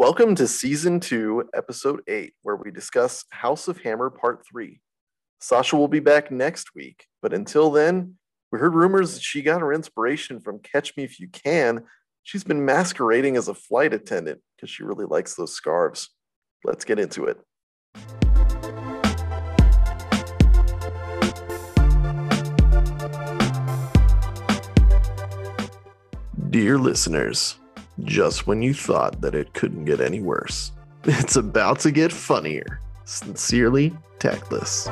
Welcome to Season 2, Episode 8, where we discuss House of Hammer Part 3. Sasha will be back next week, but until then, we heard rumors that she got her inspiration from Catch Me If You Can. She's been masquerading as a flight attendant because she really likes those scarves. Let's get into it. Dear listeners, just when you thought that it couldn't get any worse, it's about to get funnier. Sincerely Tactless.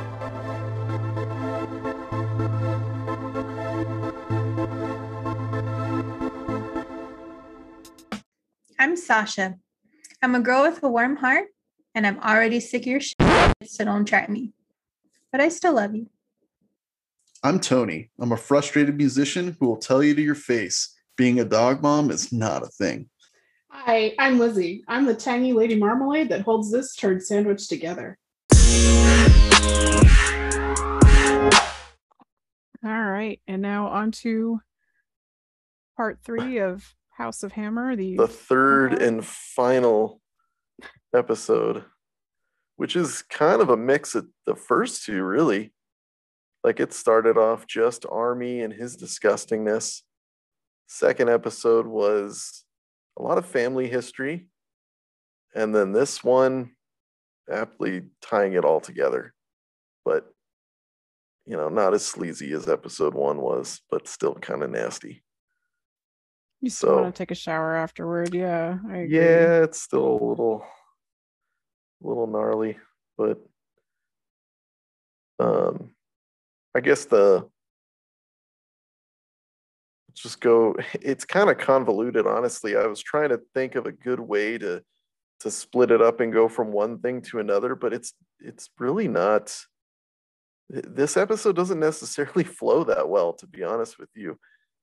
I'm Sasha. I'm a girl with a warm heart, and I'm already sick of your shit, so don't try me. But I still love you. I'm Tony. I'm a frustrated musician who will tell you to your face. Being a dog mom is not a thing. Hi, I'm Lizzie. I'm the tangy lady marmalade that holds this turd sandwich together. All right, and now on to part 3 of House of Hammer. The third and final episode, which is kind of a mix of the first two, really. Like, it started off just Armie and his disgustingness. Second episode was a lot of family history. And then this one, aptly tying it all together. But, you know, not as sleazy as episode 1 was, but still kind of nasty. You still want to take a shower afterward. Yeah, I agree. Yeah, it's still a little gnarly. But I guess it's kind of convoluted, honestly. I was trying to think of a good way to split it up and go from one thing to another, but it's really not. This episode doesn't necessarily flow that well, to be honest with you.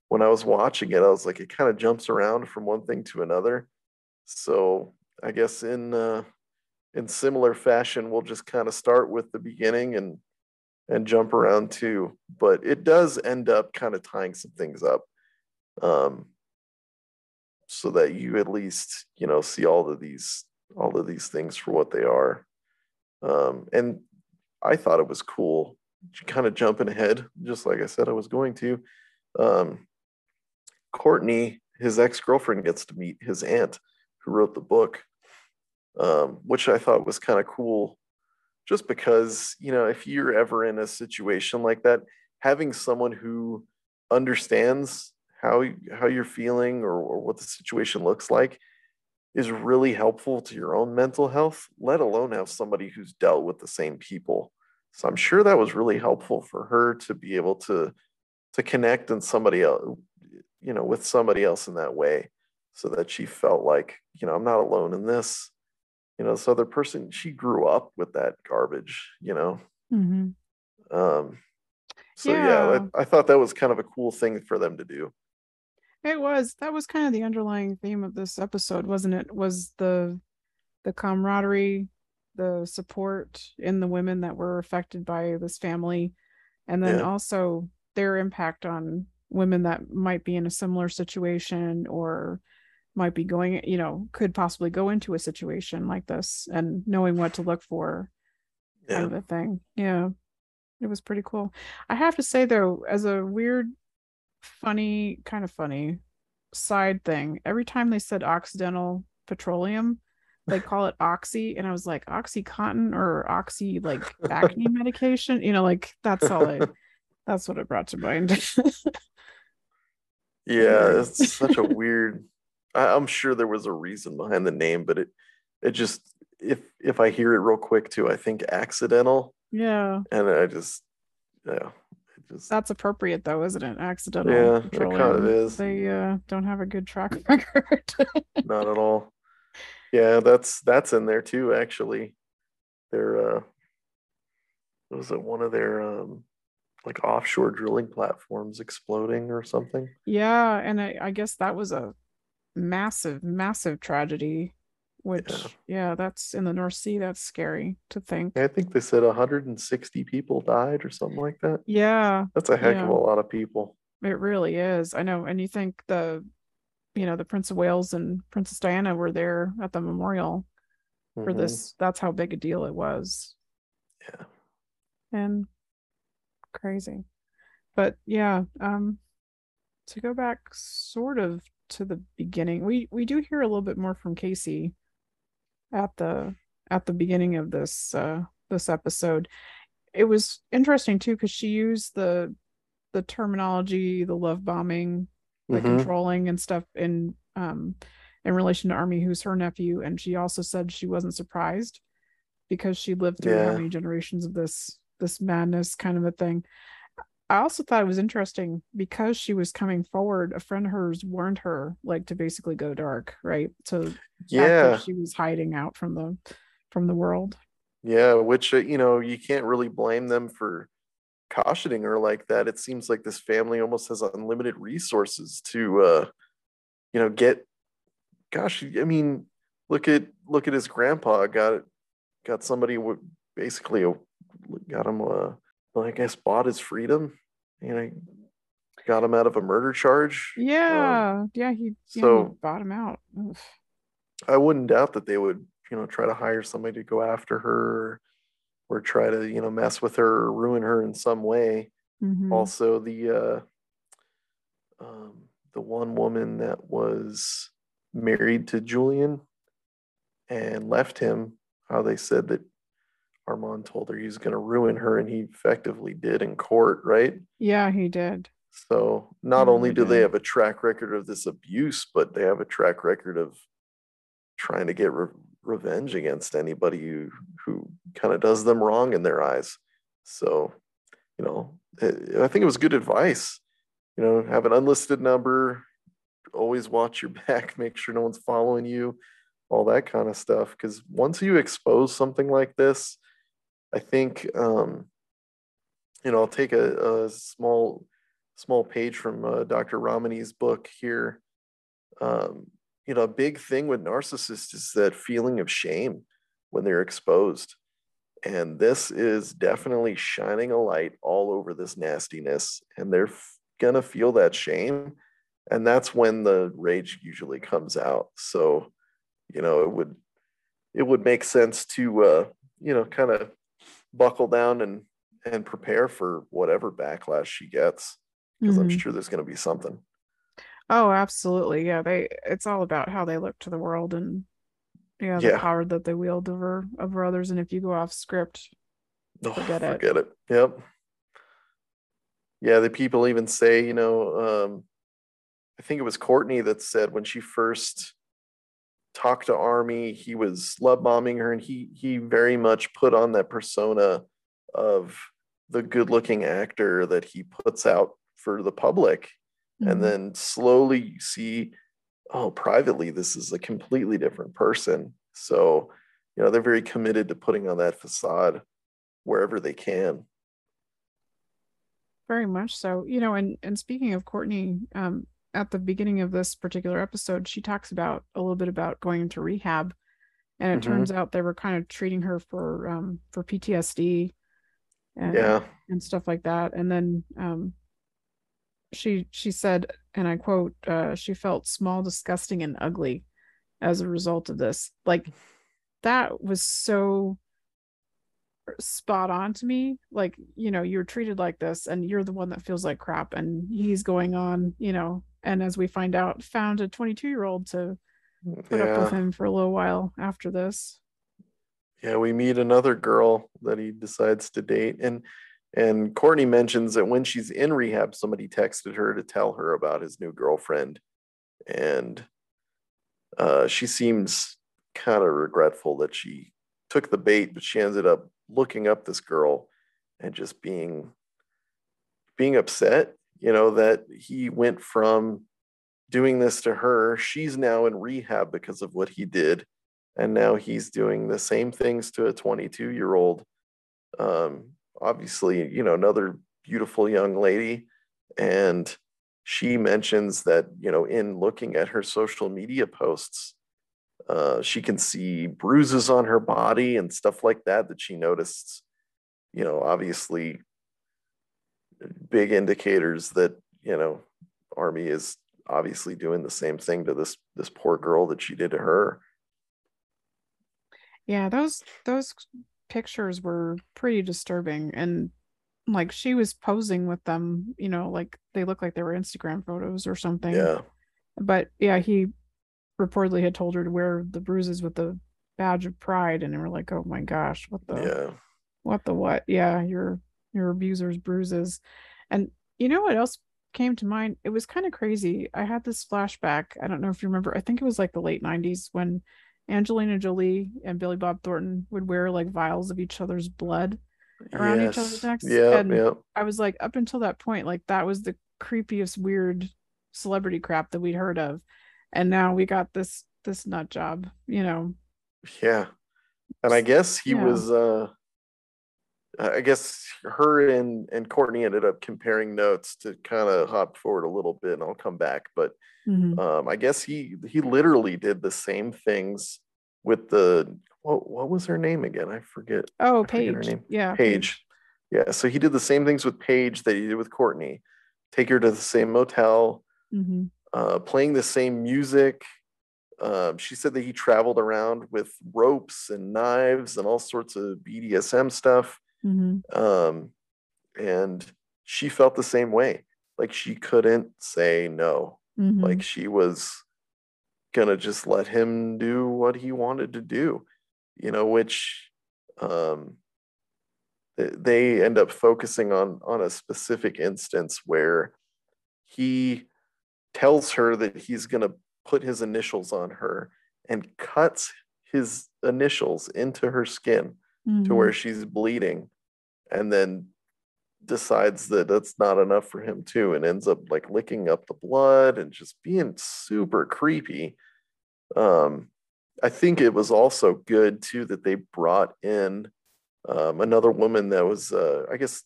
When I was watching it, I was like, it kind of jumps around from one thing to another. So I guess in similar fashion, we'll just kind of start with the beginning and jump around too. But it does end up kind of tying some things up. So that you at least, you know, see all of these things for what they are. And I thought it was cool, kind of jumping ahead, just like I said I was going to. Courtney, his ex-girlfriend, gets to meet his aunt who wrote the book, which I thought was kind of cool, just because, you know, if you're ever in a situation like that, having someone who understands how you're feeling or what the situation looks like is really helpful to your own mental health, let alone have somebody who's dealt with the same people. So I'm sure that was really helpful for her to be able to connect and somebody else, you know, with somebody else in that way, so that she felt like, you know, I'm not alone in this, you know, this other person, she grew up with that garbage, you know? Mm-hmm. I thought that was kind of a cool thing for them to do. It was. That was kind of the underlying theme of this episode, wasn't it? Was the camaraderie, the support in the women that were affected by this family, and then also their impact on women that might be in a similar situation or might be going, you know, could possibly go into a situation like this, and knowing what to look for, kind of a thing. Yeah. It was pretty cool. I have to say, though, as a weird, funny side thing, every time they said Occidental Petroleum, they call it Oxy, and I was like, OxyContin or Oxy, like acne medication, you know, like that's what it brought to mind. Yeah, it's such a weird. I'm sure there was a reason behind the name, but it just, if I hear it real quick too, I think accidental. Yeah, and I just, yeah. That's appropriate, though, isn't it? Accidental. Yeah, it kind of is. They don't have a good track record. Not at all. Yeah, that's in there too. Actually, their was it one of their like offshore drilling platforms exploding or something? Yeah, and I guess that was a massive tragedy. Which, yeah, that's in the North Sea. That's scary to think. I think they said 160 people died or something like that. Yeah. That's a heck of a lot of people. It really is. I know. And you think the you know, the Prince of Wales and Princess Diana were there at the memorial for this. That's how big a deal it was. Yeah. And crazy. But yeah, to go back sort of to the beginning, we do hear a little bit more from Casey at the beginning of this this episode. It was interesting too, because she used the terminology, the love bombing, the controlling and stuff in relation to Armie, who's her nephew. And she also said she wasn't surprised because she lived through how many generations of this madness kind of a thing. I also thought it was interesting because she was coming forward, a friend of hers warned her, like, to basically go dark, right? So she was hiding out from the world. Yeah, which, you know, you can't really blame them for cautioning her like that. It seems like this family almost has unlimited resources to, you know, get, gosh, I mean, look at his grandpa, got somebody basically got him, I guess, bought his freedom, you know, got him out of a murder charge. Yeah. He bought him out. Oof. I wouldn't doubt that they would, you know, try to hire somebody to go after her or try to, you know, mess with her or ruin her in some way. Mm-hmm. Also, the one woman that was married to Julian and left him, how they said that Armand told her he was going to ruin her, and he effectively did in court, right? Yeah, he did. So not only do they have a track record of this abuse, but they have a track record of trying to get revenge against anybody who kind of does them wrong in their eyes. So, you know, I think it was good advice. You know, have an unlisted number, always watch your back, make sure no one's following you, all that kind of stuff. Because once you expose something like this, I think, you know, I'll take a small page from Dr. Ramani's book here. You know, a big thing with narcissists is that feeling of shame when they're exposed. And this is definitely shining a light all over this nastiness. And they're going to feel that shame. And that's when the rage usually comes out. So, you know, it would make sense to, you know, kind of buckle down and prepare for whatever backlash she gets. Because I'm sure there's going to be something. Oh, absolutely. Yeah, it's all about how they look to the world and the power that they wield over others. And if you go off script, forget it. Yep. Yeah, the people even say, you know, I think it was Courtney that said when she first talked to Armie, he was love bombing her, and he very much put on that persona of the good-looking actor that he puts out for the public. And then slowly you see, oh, privately, this is a completely different person. So, you know, they're very committed to putting on that facade wherever they can. Very much so. You know, and speaking of Courtney, at the beginning of this particular episode, she talks about a little bit about going into rehab. And it turns out they were kind of treating her for PTSD and stuff like that. And then, she said, and I quote, she felt small, disgusting, and ugly as a result of this. Like, that was so spot on to me. Like, you know, you're treated like this and you're the one that feels like crap, and he's going on, you know, and as we find out, found a 22-year-old to put up with him for a little while after this. Yeah, we meet another girl that he decides to date. And Courtney mentions that when she's in rehab, somebody texted her to tell her about his new girlfriend. And she seems kind of regretful that she took the bait, but she ended up looking up this girl and just being upset, you know, that he went from doing this to her. She's now in rehab because of what he did. And now he's doing the same things to a 22-year-old. Obviously, you know, another beautiful young lady. And she mentions that, you know, in looking at her social media posts, she can see bruises on her body and stuff like that she noticed, you know, obviously big indicators that, you know, Armie is obviously doing the same thing to this poor girl that she did to her. Yeah, those pictures were pretty disturbing, and like she was posing with them, you know, like they looked like they were Instagram photos or something. Yeah. But yeah, he reportedly had told her to wear the bruises with the badge of pride, and they were like, oh my gosh, what? Yeah, your abuser's bruises. And you know what else came to mind? It was kind of crazy. I had this flashback. I don't know if you remember. I think it was like the late 90s when Angelina Jolie and Billy Bob Thornton would wear like vials of each other's blood around each other's necks. Yeah. I was like, up until that point, like that was the creepiest, weird celebrity crap that we'd heard of. And now we got this nut job, you know. Yeah. And I guess he was I guess her and Courtney ended up comparing notes to kind of hop forward a little bit, and I'll come back. But I guess he literally did the same things with the, what was her name again? I forget. Oh, Paige. Paige. Yeah. So he did the same things with Paige that he did with Courtney. Take her to the same motel, playing the same music. She said that he traveled around with ropes and knives and all sorts of BDSM stuff. And she felt the same way. Like she couldn't say no. Like she was gonna just let him do what he wanted to do, you know, which they end up focusing on a specific instance where he tells her that he's gonna put his initials on her and cuts his initials into her skin to where she's bleeding, and then decides that that's not enough for him too, and ends up like licking up the blood and just being super creepy. I think it was also good too that they brought in another woman that was I guess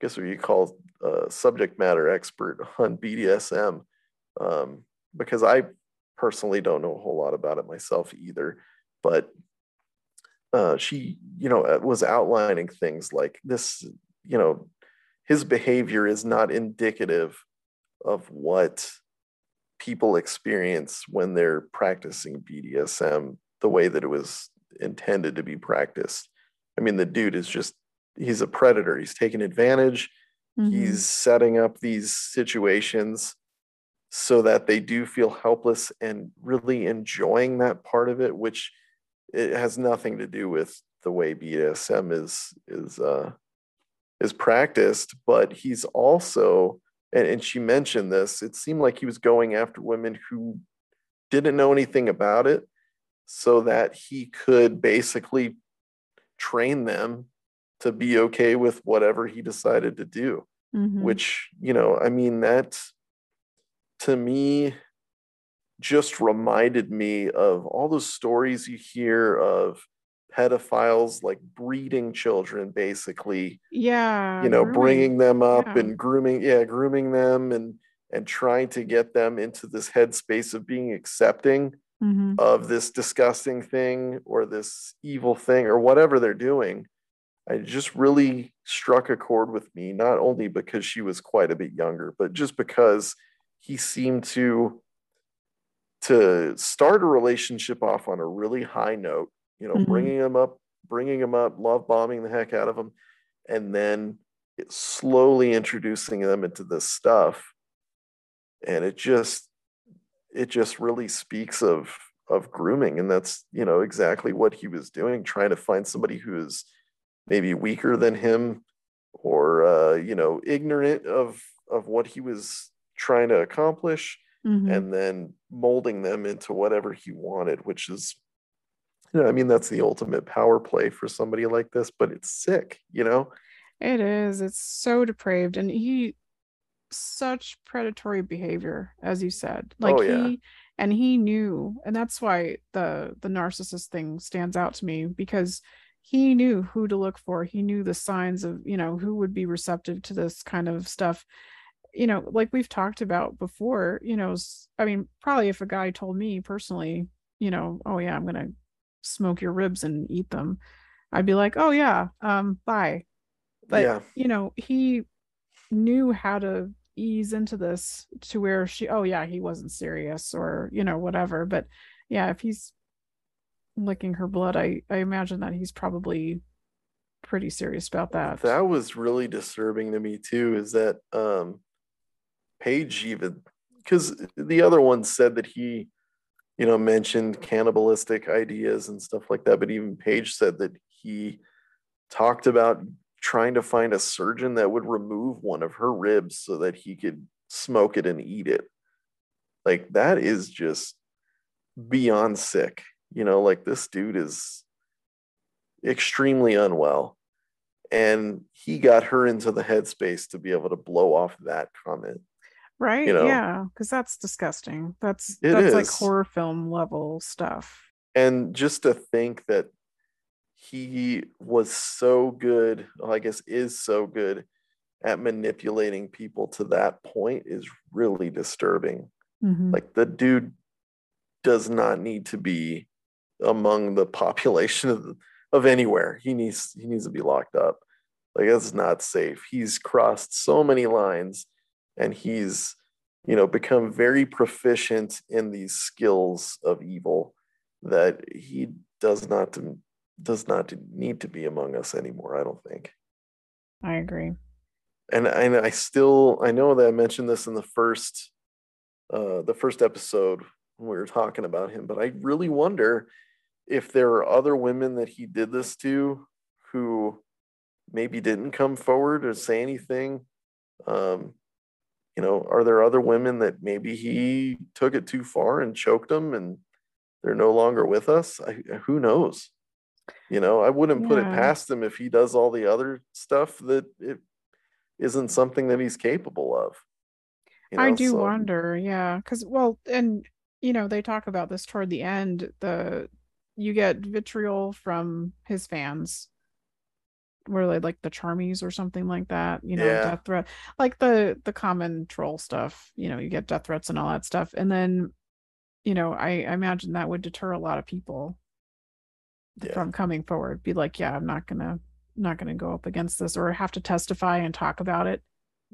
what you call a subject matter expert on BDSM, because I personally don't know a whole lot about it myself either, but she, you know, was outlining things like this, you know, his behavior is not indicative of what people experience when they're practicing BDSM the way that it was intended to be practiced. I mean, the dude is just, he's a predator. He's taking advantage. He's setting up these situations so that they do feel helpless and really enjoying that part of it, which it has nothing to do with the way BDSM is practiced. But he's also, and she mentioned this, it seemed like he was going after women who didn't know anything about it so that he could basically train them to be okay with whatever he decided to do, which, you know, I mean, that to me just reminded me of all those stories you hear of pedophiles like breeding children, basically, you know, bringing them up and grooming them and trying to get them into this headspace of being accepting of this disgusting thing or this evil thing or whatever they're doing. It just really struck a chord with me, not only because she was quite a bit younger, but just because he seemed to start a relationship off on a really high note, you know, bringing them up, love bombing the heck out of them, and then slowly introducing them into this stuff. And it just really speaks of grooming. And that's, you know, exactly what he was doing, trying to find somebody who is maybe weaker than him or, you know, ignorant of what he was trying to accomplish, and then molding them into whatever he wanted, which is, you know, I mean, that's the ultimate power play for somebody like this, but it's sick, you know? It is. It's so depraved. And such predatory behavior, as you said. Like he knew, and that's why the narcissist thing stands out to me, because he knew who to look for. He knew the signs of, you know, who would be receptive to this kind of stuff. You know, like we've talked about before, you know, I mean, probably if a guy told me personally, you know, oh yeah, I'm going to smoke your ribs and eat them, I'd be like, oh yeah, bye. But you know, he knew how to ease into this to where she, oh yeah, he wasn't serious or, you know, whatever. But yeah, if he's licking her blood, I imagine that he's probably pretty serious about that. That was really disturbing to me too, is that Paige even, because the other one said that he, you know, mentioned cannibalistic ideas and stuff like that, but even Paige said that he talked about trying to find a surgeon that would remove one of her ribs so that he could smoke it and eat it. Like, that is just beyond sick. You know, like, this dude is extremely unwell. And he got her into the headspace to be able to blow off that comment. Right. You know? Yeah. Because that's disgusting. That's like horror film level stuff. And just to think that he was so good, well, I guess is so good at manipulating people to that point is really disturbing. Mm-hmm. Like, the dude does not need to be among the population of anywhere. He needs to be locked up. Like, that's not safe. He's crossed so many lines, and he's, you know, become very proficient in these skills of evil that he does not need to be among us anymore, I don't think. I agree. And I know that I mentioned this in the first episode when we were talking about him, but I really wonder if there are other women that he did this to who maybe didn't come forward or say anything. You know, are there other women that maybe he took it too far and choked them and they're no longer with us? Who knows? You know, I wouldn't put it past him if he does all the other stuff that it isn't something that he's capable of. You know, I do wonder, yeah, because, well, and you know, they talk about this toward the end. You get vitriol from his fans, where they like the Charmies or something like that. You know, death threat, like the common troll stuff. You know, you get death threats and all that stuff, and then, you know, I imagine that would deter a lot of people. Yeah. From coming forward, be like, yeah, I'm not gonna go up against this or have to testify and talk about it.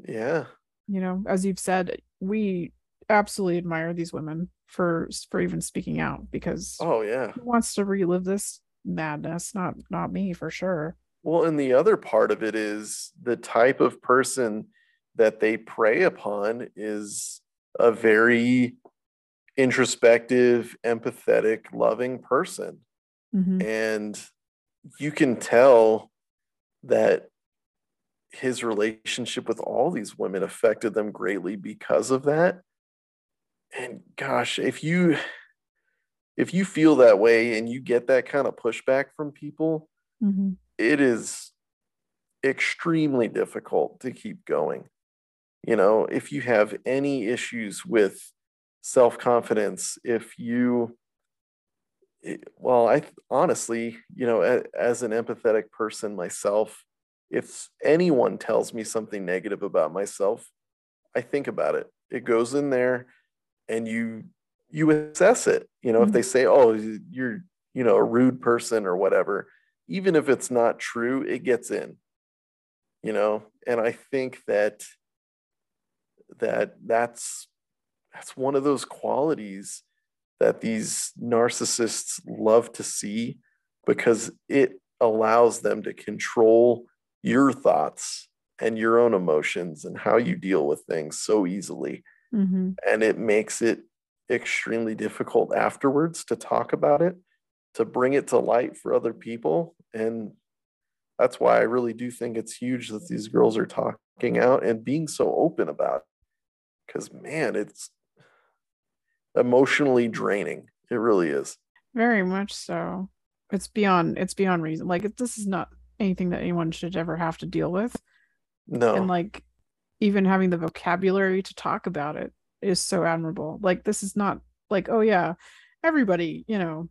Yeah, you know, as you've said, we absolutely admire these women for even speaking out, because who wants to relive this madness? Not me, for sure. Well, and the other part of it is the type of person that they prey upon is a very introspective, empathetic, loving person. Mm-hmm. And you can tell that his relationship with all these women affected them greatly because of that. And gosh, if you feel that way and you get that kind of pushback from people, mm-hmm. it is extremely difficult to keep going. You know, if you have any issues with self-confidence, I honestly, you know, as an empathetic person myself, if anyone tells me something negative about myself, I think about it. It goes in there and you assess it. You know, mm-hmm. if they say, oh, you're, you know, a rude person or whatever, even if it's not true, it gets in, you know? And I think that's one of those qualities that these narcissists love to see, because it allows them to control your thoughts and your own emotions and how you deal with things so easily. Mm-hmm. And it makes it extremely difficult afterwards to talk about it, to bring it to light for other people. And that's why I really do think it's huge that these girls are talking out and being so open about it. Because, man, it's emotionally draining. It really is. Very much so. It's beyond reason. Like, this is not anything that anyone should ever have to deal with. No. And like, even having the vocabulary to talk about it is so admirable. Like, this is not like, oh yeah, everybody, you know,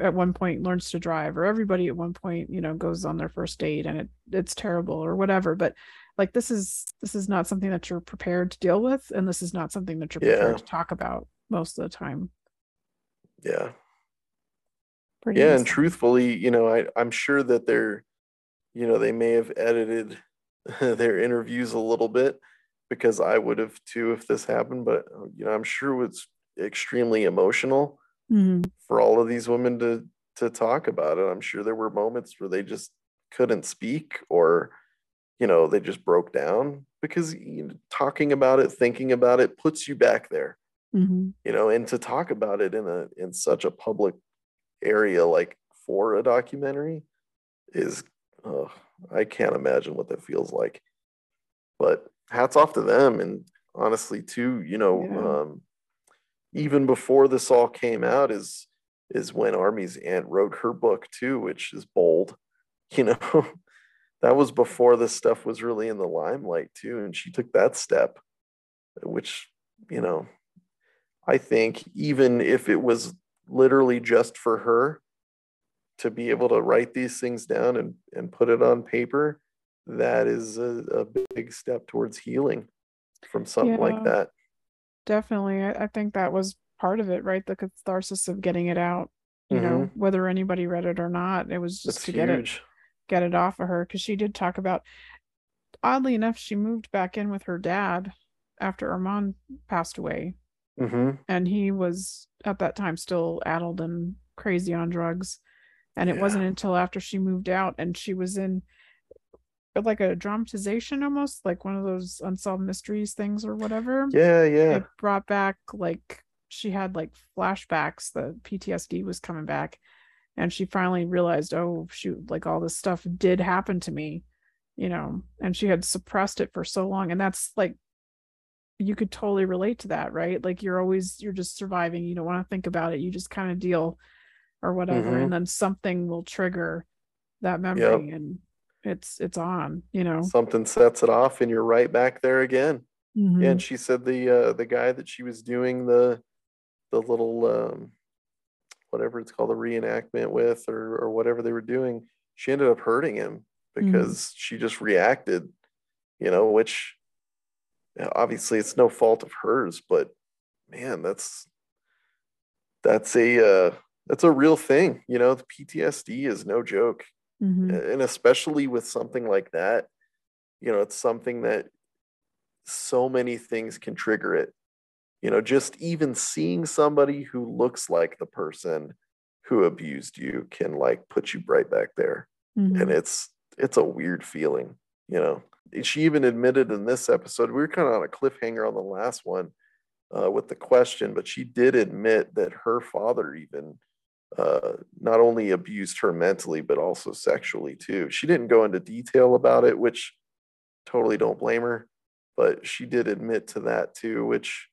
at one point learns to drive, or everybody at one point, you know, goes on their first date and it's terrible or whatever. But like, this is not something that you're prepared to deal with. And this is not something that you're prepared to talk about most of the time. Yeah. Pretty easy. And truthfully, you know, I'm sure that they're, you know, they may have edited their interviews a little bit because I would have too if this happened, but you know, I'm sure it's extremely emotional for all of these women to talk about it. I'm sure there were moments where they just couldn't speak, or, you know, they just broke down, because you know, talking about it, thinking about it puts you back there, you know, and to talk about it in such a public area, like for a documentary is, I can't imagine what that feels like, but hats off to them. And honestly too, you know, even before this all came out is when Armie's aunt wrote her book too, which is bold, you know, that was before this stuff was really in the limelight too. And she took that step, which, you know, I think even if it was literally just for her to be able to write these things down and put it on paper, that is a big step towards healing from something like that. Definitely. I think that was part of it, right? The catharsis of getting it out, you know, whether anybody read it or not, it was just get it off of her. Because she did talk about, oddly enough, she moved back in with her dad after Armand passed away. And he was at that time still addled and crazy on drugs. And it wasn't until after she moved out and she was in like a dramatization, almost like one of those Unsolved Mysteries things or whatever. It brought back, like she had like flashbacks, the PTSD was coming back, and she finally realized, oh shoot, like all this stuff did happen to me, you know, and she had suppressed it for so long. And that's like, you could totally relate to that, right? Like you're just surviving, you don't want to think about it, you just kind of deal or whatever, and then something will trigger that memory and it's on, you know, something sets it off and you're right back there again. And she said the guy that she was doing the little whatever it's called, the reenactment with or whatever they were doing, she ended up hurting him because she just reacted, you know, which obviously it's no fault of hers, but man, that's a real thing, you know. The PTSD is no joke. And especially with something like that, you know, it's something that so many things can trigger it. You know, just even seeing somebody who looks like the person who abused you can like put you right back there. And it's a weird feeling, you know. She even admitted in this episode, we were kind of on a cliffhanger on the last one with the question, but she did admit that her father even not only abused her mentally, but also sexually too. She didn't go into detail about it, which totally don't blame her, but she did admit to that too, which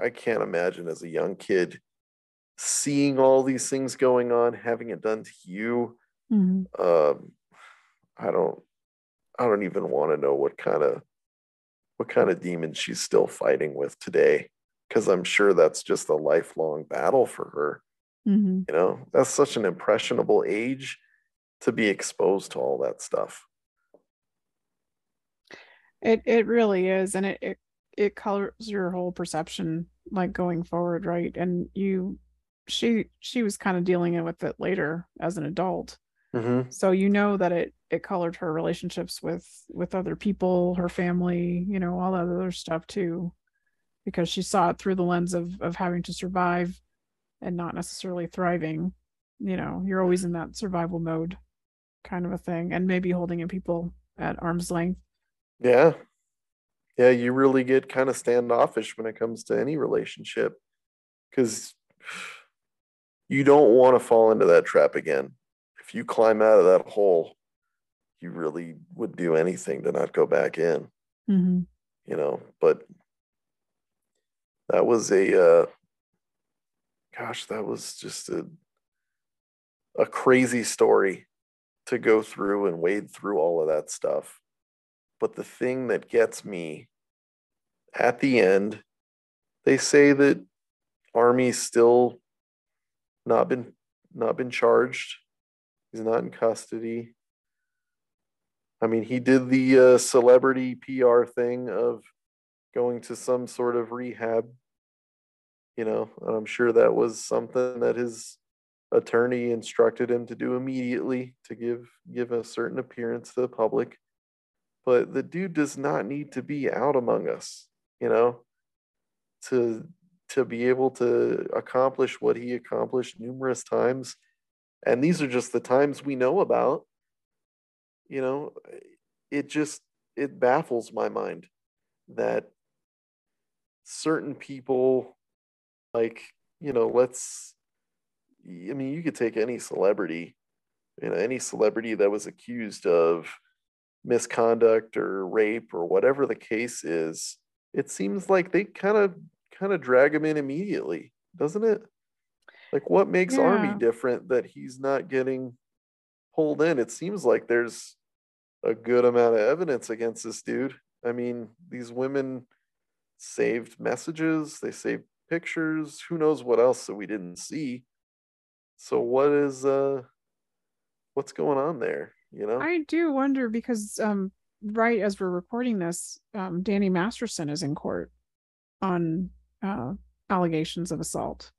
I can't imagine as a young kid seeing all these things going on, having it done to you. I don't even want to know what kind of demon she's still fighting with today, because I'm sure that's just a lifelong battle for her. You know, that's such an impressionable age to be exposed to all that stuff. It really is. And it colors your whole perception, like going forward, right? And she was kind of dealing with it later as an adult. So you know that it colored her relationships with other people, her family, you know, all that other stuff too, because she saw it through the lens of having to survive and not necessarily thriving. You know, you're always in that survival mode kind of a thing, and maybe holding in people at arm's length. Yeah, you really get kind of standoffish when it comes to any relationship, because you don't want to fall into that trap again. If you climb out of that hole, you really would do anything to not go back in. You know, but that was that was just a crazy story to go through and wade through all of that stuff. But the thing that gets me at the end, they say that Armie's still not been charged. He's not in custody. I mean, he did the celebrity PR thing of going to some sort of rehab. You know, I'm sure that was something that his attorney instructed him to do immediately, to give a certain appearance to the public. But the dude does not need to be out among us, you know, to be able to accomplish what he accomplished numerous times. And these are just the times we know about. You know, it baffles my mind that certain people, like, you know, you could take any celebrity, you know, any celebrity that was accused of misconduct or rape or whatever the case is, it seems like they kind of drag him in immediately, doesn't it? Like, what makes Armie different that he's not getting pulled in? It seems like there's a good amount of evidence against this dude. I mean, these women saved messages, they saved pictures, who knows what else that we didn't see. So what is what's going on there? You know, I do wonder, because right as we're recording this, Danny Masterson is in court on allegations of assault.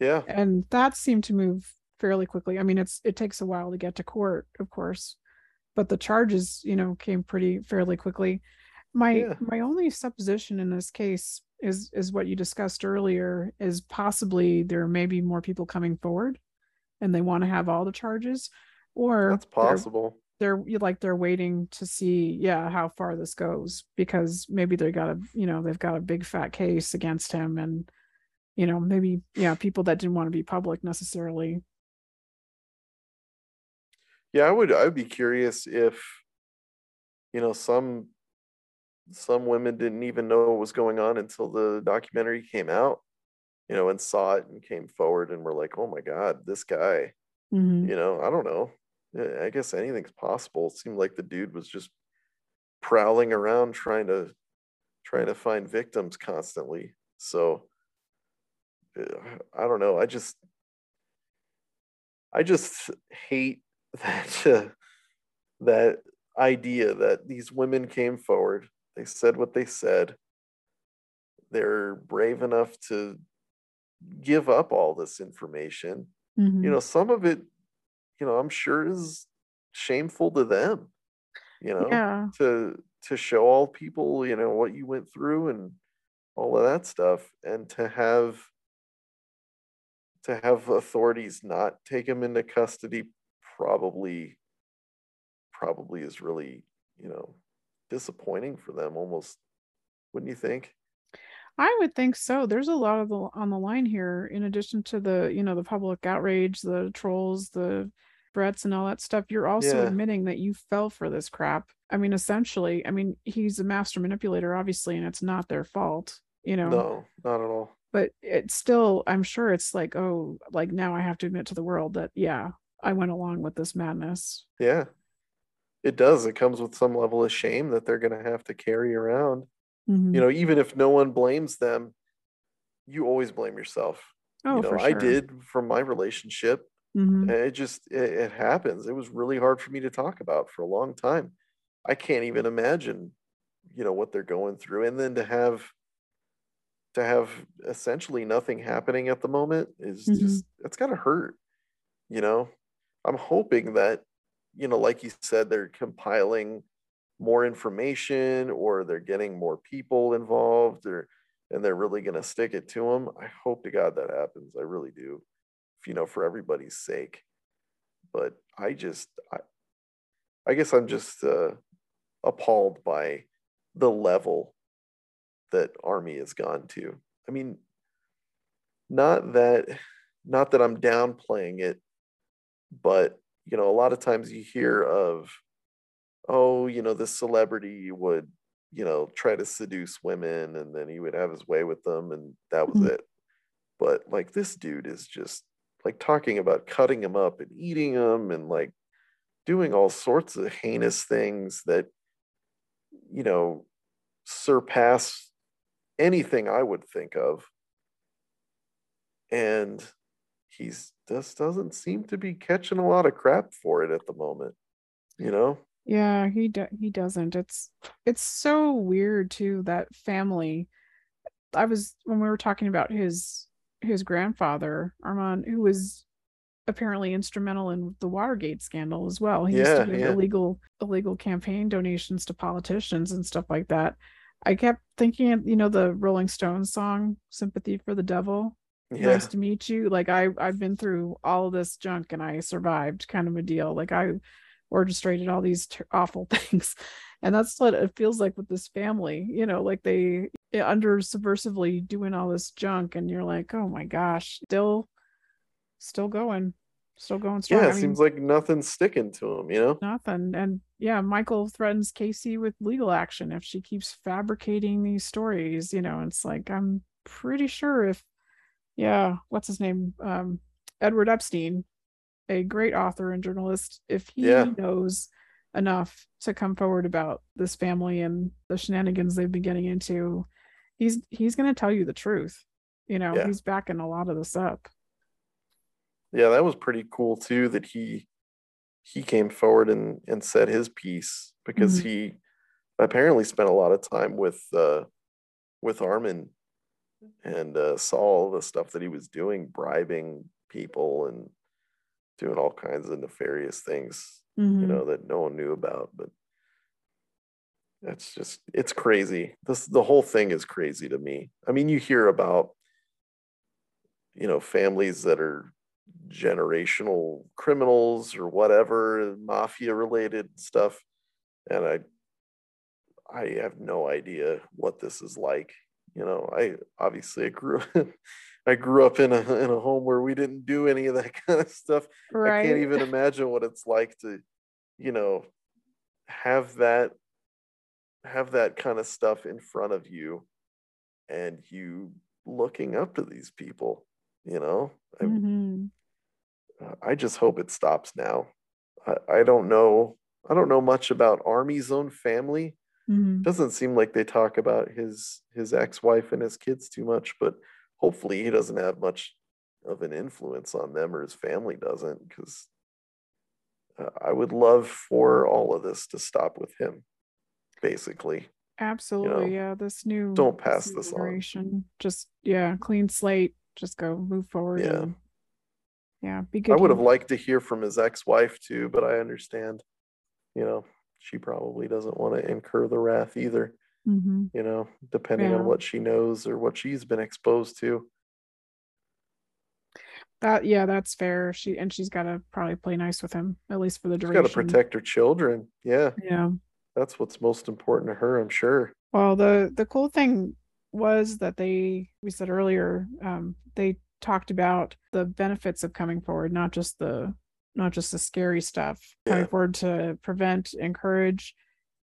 Yeah. And that seemed to move fairly quickly. I mean, it takes a while to get to court, of course, but the charges, you know, came fairly quickly. My only supposition in this case is what you discussed earlier, is possibly there may be more people coming forward and they want to have all the charges. Or that's possible. They're waiting to see, how far this goes, because maybe they've got a big fat case against him, and you know, maybe people that didn't want to be public necessarily. Yeah, I'd be curious if, you know, some women didn't even know what was going on until the documentary came out, you know, and saw it and came forward and were like, oh my God, this guy, mm-hmm. you know, I don't know. I guess anything's possible. It seemed like the dude was just prowling around trying to find victims constantly. So I don't know. I just hate that idea that these women came forward. They said what they said. They're brave enough to give up all this information. Mm-hmm. You know, some of it, you know, I'm sure is shameful to them, you know, to show all people, you know, what you went through and all of that stuff, and to have authorities not take them into custody probably is really, you know, disappointing for them almost, wouldn't you think? I would think so. There's a lot of on the line here, in addition to the, you know, the public outrage, the trolls, the threats and all that stuff. You're also admitting that you fell for this crap. I mean, essentially, he's a master manipulator, obviously, and it's not their fault, you know. No, not at all. But it's still, I'm sure it's like, oh, like now I have to admit to the world that, I went along with this madness. Yeah, it does. It comes with some level of shame that they're going to have to carry around. Mm-hmm. You know, even if no one blames them, you always blame yourself. Oh, you know, for sure. I did from my relationship. Mm-hmm. It just, it happens. It was really hard for me to talk about for a long time. I can't even imagine, you know, what they're going through. And then to have essentially nothing happening at the moment is just, it's gotta hurt. You know, I'm hoping that, you know, like you said, they're compiling more information, or they're getting more people involved, and they're really going to stick it to them. I hope to God that happens. I really do, if, you know, for everybody's sake. But I guess I'm just appalled by the level that Armie has gone to. I mean, not that I'm downplaying it, but, you know, a lot of times you hear of, oh, you know, this celebrity would, you know, try to seduce women, and then he would have his way with them, and that was it. But like, this dude is just like talking about cutting him up and eating him and like doing all sorts of heinous things that, you know, surpass anything I would think of. And he just doesn't seem to be catching a lot of crap for it at the moment, you know? Yeah, he doesn't. It's so weird too, that family. When we were talking about his grandfather Armand, who was apparently instrumental in the Watergate scandal as well. He used to do illegal campaign donations to politicians and stuff like that. I kept thinking, you know, the Rolling Stones song, Sympathy for the Devil. Yeah. Nice to meet you. Like I've been through all of this junk and I survived kind of a deal. Like I orchestrated all these awful things. And that's what it feels like with this family, you know, like they under subversively doing all this junk and you're like, oh my gosh, still going strong. Yeah, it seems like nothing's sticking to him, you know? Nothing. And yeah, Michael threatens Casey with legal action if she keeps fabricating these stories, you know, and it's like, I'm pretty sure if, yeah, what's his name? Edward Epstein, a great author and journalist, if he knows enough to come forward about this family and the shenanigans they've been getting into, he's going to tell you the truth, you know. He's backing a lot of this up. Yeah, that was pretty cool too, that he came forward and said his piece, because he apparently spent a lot of time with Armand and saw all the stuff that he was doing, bribing people and doing all kinds of nefarious things, you know, that no one knew about. But that's just, it's crazy. The whole thing is crazy to me. I mean, you hear about, you know, families that are generational criminals or whatever, mafia related stuff, and I have no idea what this is like, you know. I grew up in a home where we didn't do any of that kind of stuff, right? I can't even imagine what it's like to, you know, have that kind of stuff in front of you and you looking up to these people, you know. I just hope it stops now. I don't know much about Armie's own family. Doesn't seem like they talk about his ex-wife and his kids too much, but hopefully he doesn't have much of an influence on them, or his family doesn't, because I would love for all of this to stop with him, basically. Absolutely, you know, yeah. Don't pass this on. Just clean slate. Just go move forward. Yeah. And, yeah. Be good. I would have liked to hear from his ex-wife too, but I understand, you know, she probably doesn't want to incur the wrath either, you know, depending on what she knows or what she's been exposed to. That's fair. She's got to probably play nice with him, at least for the duration. She's got to protect her children. Yeah. Yeah. That's what's most important to her, I'm sure. Well, the cool thing was that we said earlier, they talked about the benefits of coming forward, not just the scary stuff. Coming forward to prevent, encourage,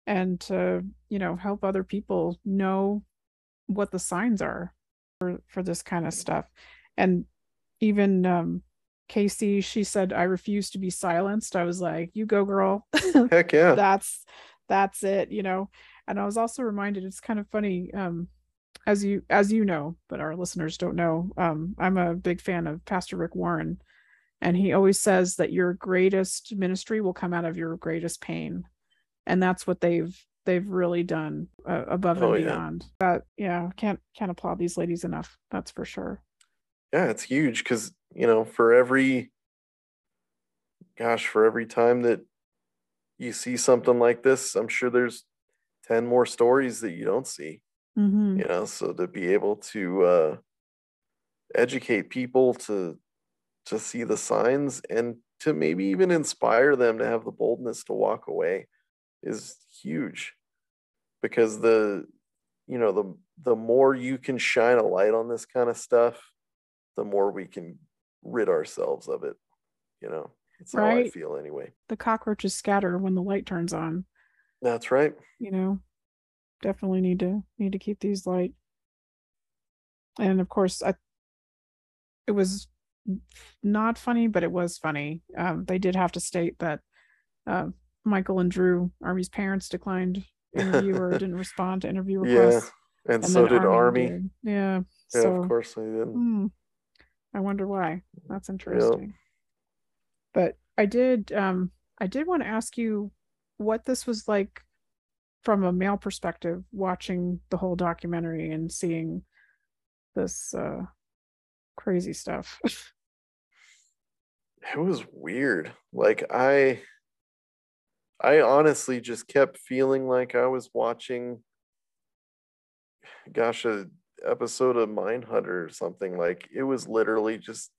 and to, you know, help other people know what the signs are for this kind of stuff. And even Casey, she said, "I refuse to be silenced." I was like, "You go, girl." Heck yeah. That's it, you know. And I was also reminded, it's kind of funny, as you know, but our listeners don't know, I'm a big fan of Pastor Rick Warren, and he always says that your greatest ministry will come out of your greatest pain. And that's what they've really done above and beyond. But yeah, can't applaud these ladies enough. That's for sure. Yeah, it's huge, because, you know, for every time that you see something like this, I'm sure there's 10 more stories that you don't see. You know, so to be able to educate people to see the signs and to maybe even inspire them to have the boldness to walk away is huge, because the more you can shine a light on this kind of stuff, the more we can rid ourselves of it, you know. That's right. How I feel anyway. The cockroaches scatter when the light turns on. That's right. You know, definitely need to keep these light. And of course, it was not funny, but it was funny. They did have to state that Michael and Drew, Armie's parents, declined interview or didn't respond to interview requests. Yeah, and so did Armie. Did. Yeah. Yeah, so, of course they didn't. I wonder why. That's interesting. Yep. But I did want to ask you what this was like from a male perspective, watching the whole documentary and seeing this crazy stuff. it was weird. Like I honestly just kept feeling like I was watching, gosh, an episode of Mindhunter or something. Like it was literally just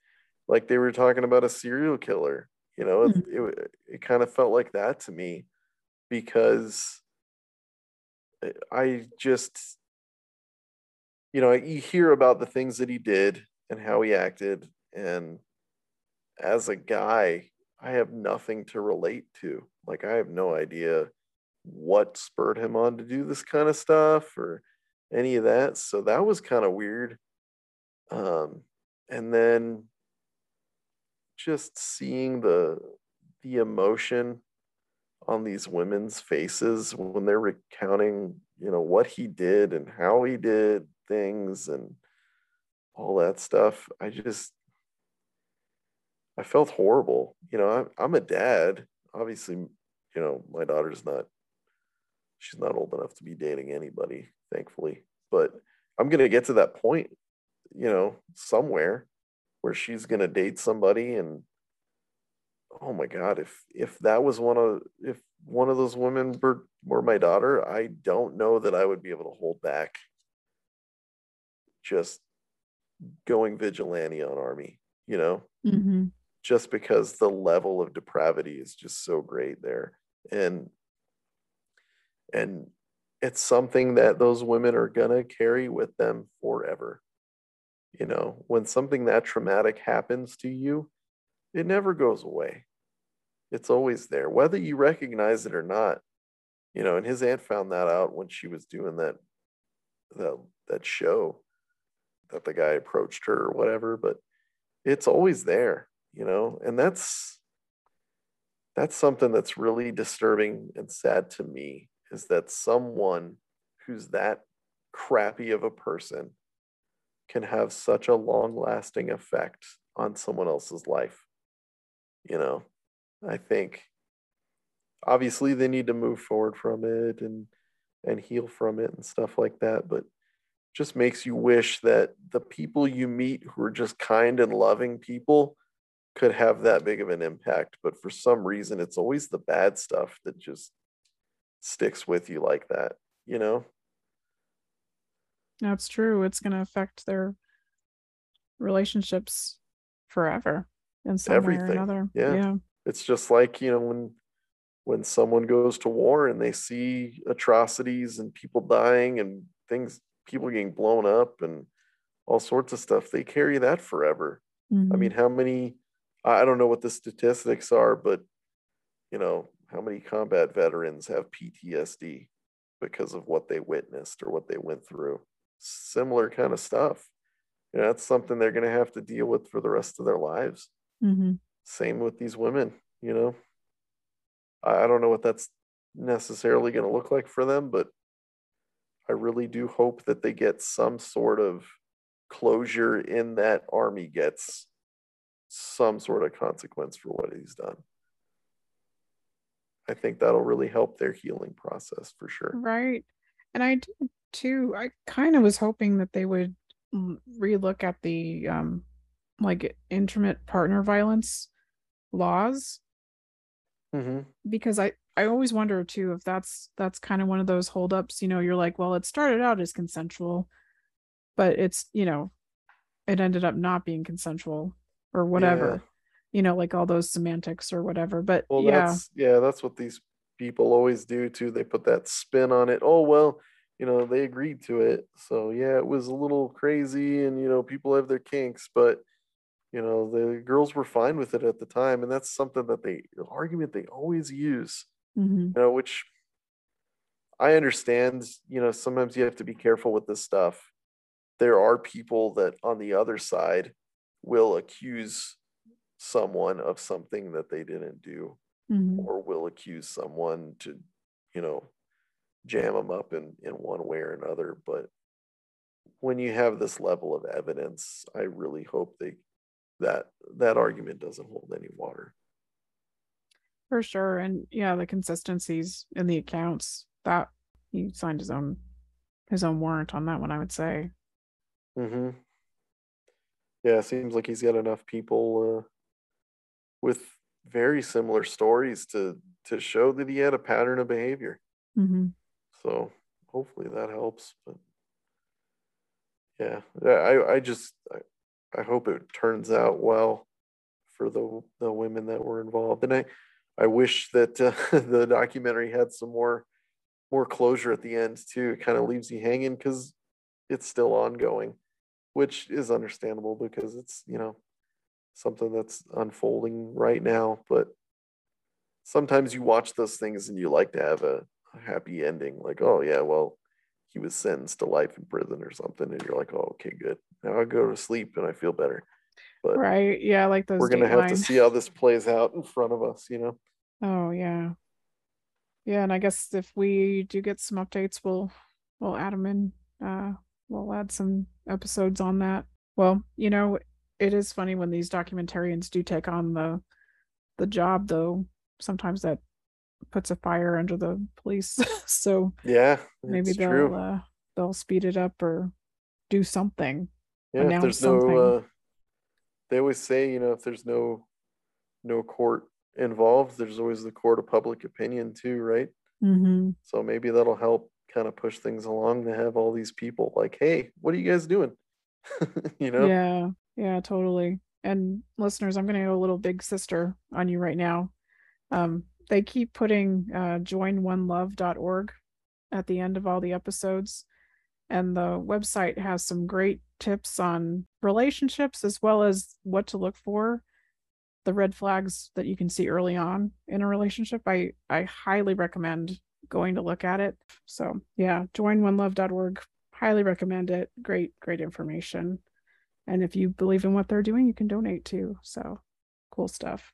like they were talking about a serial killer. You know, it kind of felt like that to me, because I just, you know, you hear about the things that he did and how he acted. And as a guy, I have nothing to relate to. Like, I have no idea what spurred him on to do this kind of stuff or any of that. So that was kind of weird. And then just seeing the emotion on these women's faces when they're recounting, you know, what he did and how he did things and all that stuff. I felt horrible. You know, I'm a dad. Obviously, you know, my daughter's not, she's not old enough to be dating anybody, thankfully, but I'm going to get to that point, you know, somewhere where she's going to date somebody. And oh my God, if that was if one of those women were my daughter, I don't know that I would be able to hold back just going vigilante on Armie, you know? Mm-hmm. Just because the level of depravity is just so great there. And it's something that those women are going to carry with them forever. You know, when something that traumatic happens to you, it never goes away. It's always there, whether you recognize it or not. You know, and his aunt found that out when she was doing that show that the guy approached her or whatever, but it's always there, you know, and that's something that's really disturbing and sad to me, is that someone who's that crappy of a person can have such a long-lasting effect on someone else's life. You know, I think obviously they need to move forward from it and heal from it and stuff like that, but just makes you wish that the people you meet who are just kind and loving people could have that big of an impact. But for some reason, it's always the bad stuff that just sticks with you like that, you know? That's true. It's going to affect their relationships forever in some way or another. Yeah. It's just like, you know, when someone goes to war and they see atrocities and people dying and things, people getting blown up and all sorts of stuff, they carry that forever. Mm-hmm. I mean, I don't know what the statistics are, but you know, how many combat veterans have PTSD because of what they witnessed or what they went through? Similar kind of stuff. You know, that's something they're going to have to deal with for the rest of their lives. Mm-hmm. Same with these women, you know, I don't know what that's necessarily going to look like for them, but I really do hope that they get some sort of closure in that Armie gets some sort of consequence for what he's done. I think that'll really help their healing process for sure. Right. And I did too. I kind of was hoping that they would relook at the like intimate partner violence laws. Mm-hmm. Because I always wonder too if that's kind of one of those holdups. You know, you're like, well, it started out as consensual, but it's, you know, it ended up not being consensual or whatever. Yeah. You know, like all those semantics or whatever. But well, yeah, that's what these people always do too. They put that spin on it. Oh well, you know, they agreed to it, so yeah, it was a little crazy, and you know, people have their kinks, but you know, the girls were fine with it at the time, and that's something that the argument they always use. Mm-hmm. You know, which I understand, you know, sometimes you have to be careful with this stuff. There are people that on the other side will accuse someone of something that they didn't do, mm-hmm. or will accuse someone to, you know, jam them up in one way or another. But when you have this level of evidence, I really hope that argument doesn't hold any water. For sure. And yeah, the consistencies in the accounts, that he signed his own warrant on that one, I would say. Mm-hmm. Yeah, it seems like he's got enough people with very similar stories to show that he had a pattern of behavior. Mm-hmm. So hopefully that helps. But yeah, I hope it turns out well for the women that were involved. And I wish that the documentary had some more closure at the end too. It kind of leaves you hanging because it's still ongoing, which is understandable because it's, you know, something that's unfolding right now. But sometimes you watch those things and you like to have a happy ending, like, oh yeah, well, he was sentenced to life in prison or something, and you're like, oh, okay, good, now I go to sleep and I feel better. But right, yeah, like those, we're gonna have to see how this plays out in front of us, you know. Oh yeah, yeah. And I guess if we do get some updates, we'll add them in. We'll add some episodes on that. Well, you know, it is funny when these documentarians do take on the job, though. Sometimes that puts a fire under the police. So yeah, maybe they'll speed it up or do something. Yeah, if there's something. They always say, you know, if there's no court involved, there's always the court of public opinion too, right? Mm-hmm. So maybe that'll help kind of push things along to have all these people like, hey, what are you guys doing? You know? Yeah, totally. And listeners, I'm going to go a little big sister on you right now. They keep putting join onelove.org at the end of all the episodes. And the website has some great tips on relationships, as well as what to look for, the red flags that you can see early on in a relationship. I highly recommend going to look at it. So yeah, join onelove.org. Highly recommend it. Great information. And if you believe in what they're doing, you can donate too. So cool stuff.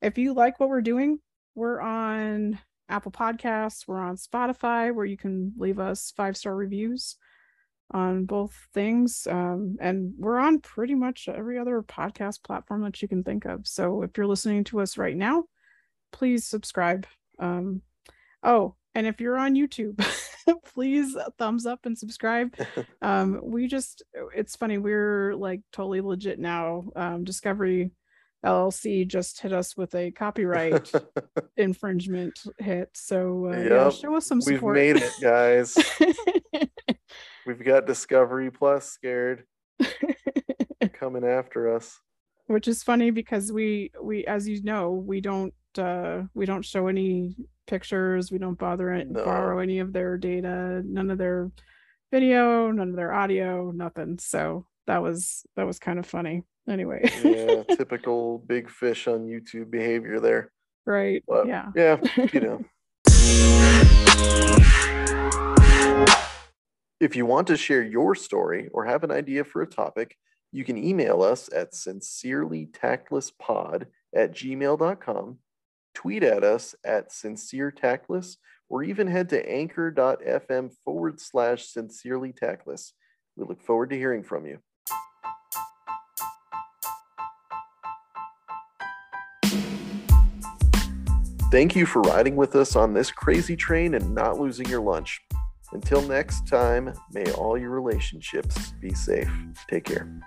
If you like what we're doing, we're on Apple Podcasts. We're on Spotify, where you can leave us 5-star reviews on both things. And we're on pretty much every other podcast platform that you can think of. So if you're listening to us right now, please subscribe. And if you're on YouTube, please thumbs up and subscribe. It's funny, we're like totally legit now. Discovery LLC just hit us with a copyright infringement hit. So yeah, show us some support. We've made it, guys. We've got Discovery Plus scared coming after us. Which is funny because we as you know, we don't show any pictures, we don't borrow any of their data, none of their video, none of their audio, nothing. So that was kind of funny anyway. Yeah, typical big fish on YouTube behavior there, right? But, yeah, you know. If you want to share your story or have an idea for a topic, you can email us at sincerelytactlesspod@gmail.com, tweet at us at SincereTactless, or even head to anchor.fm/SincerelyTactless. We look forward to hearing from you. Thank you for riding with us on this crazy train and not losing your lunch. Until next time, may all your relationships be safe. Take care.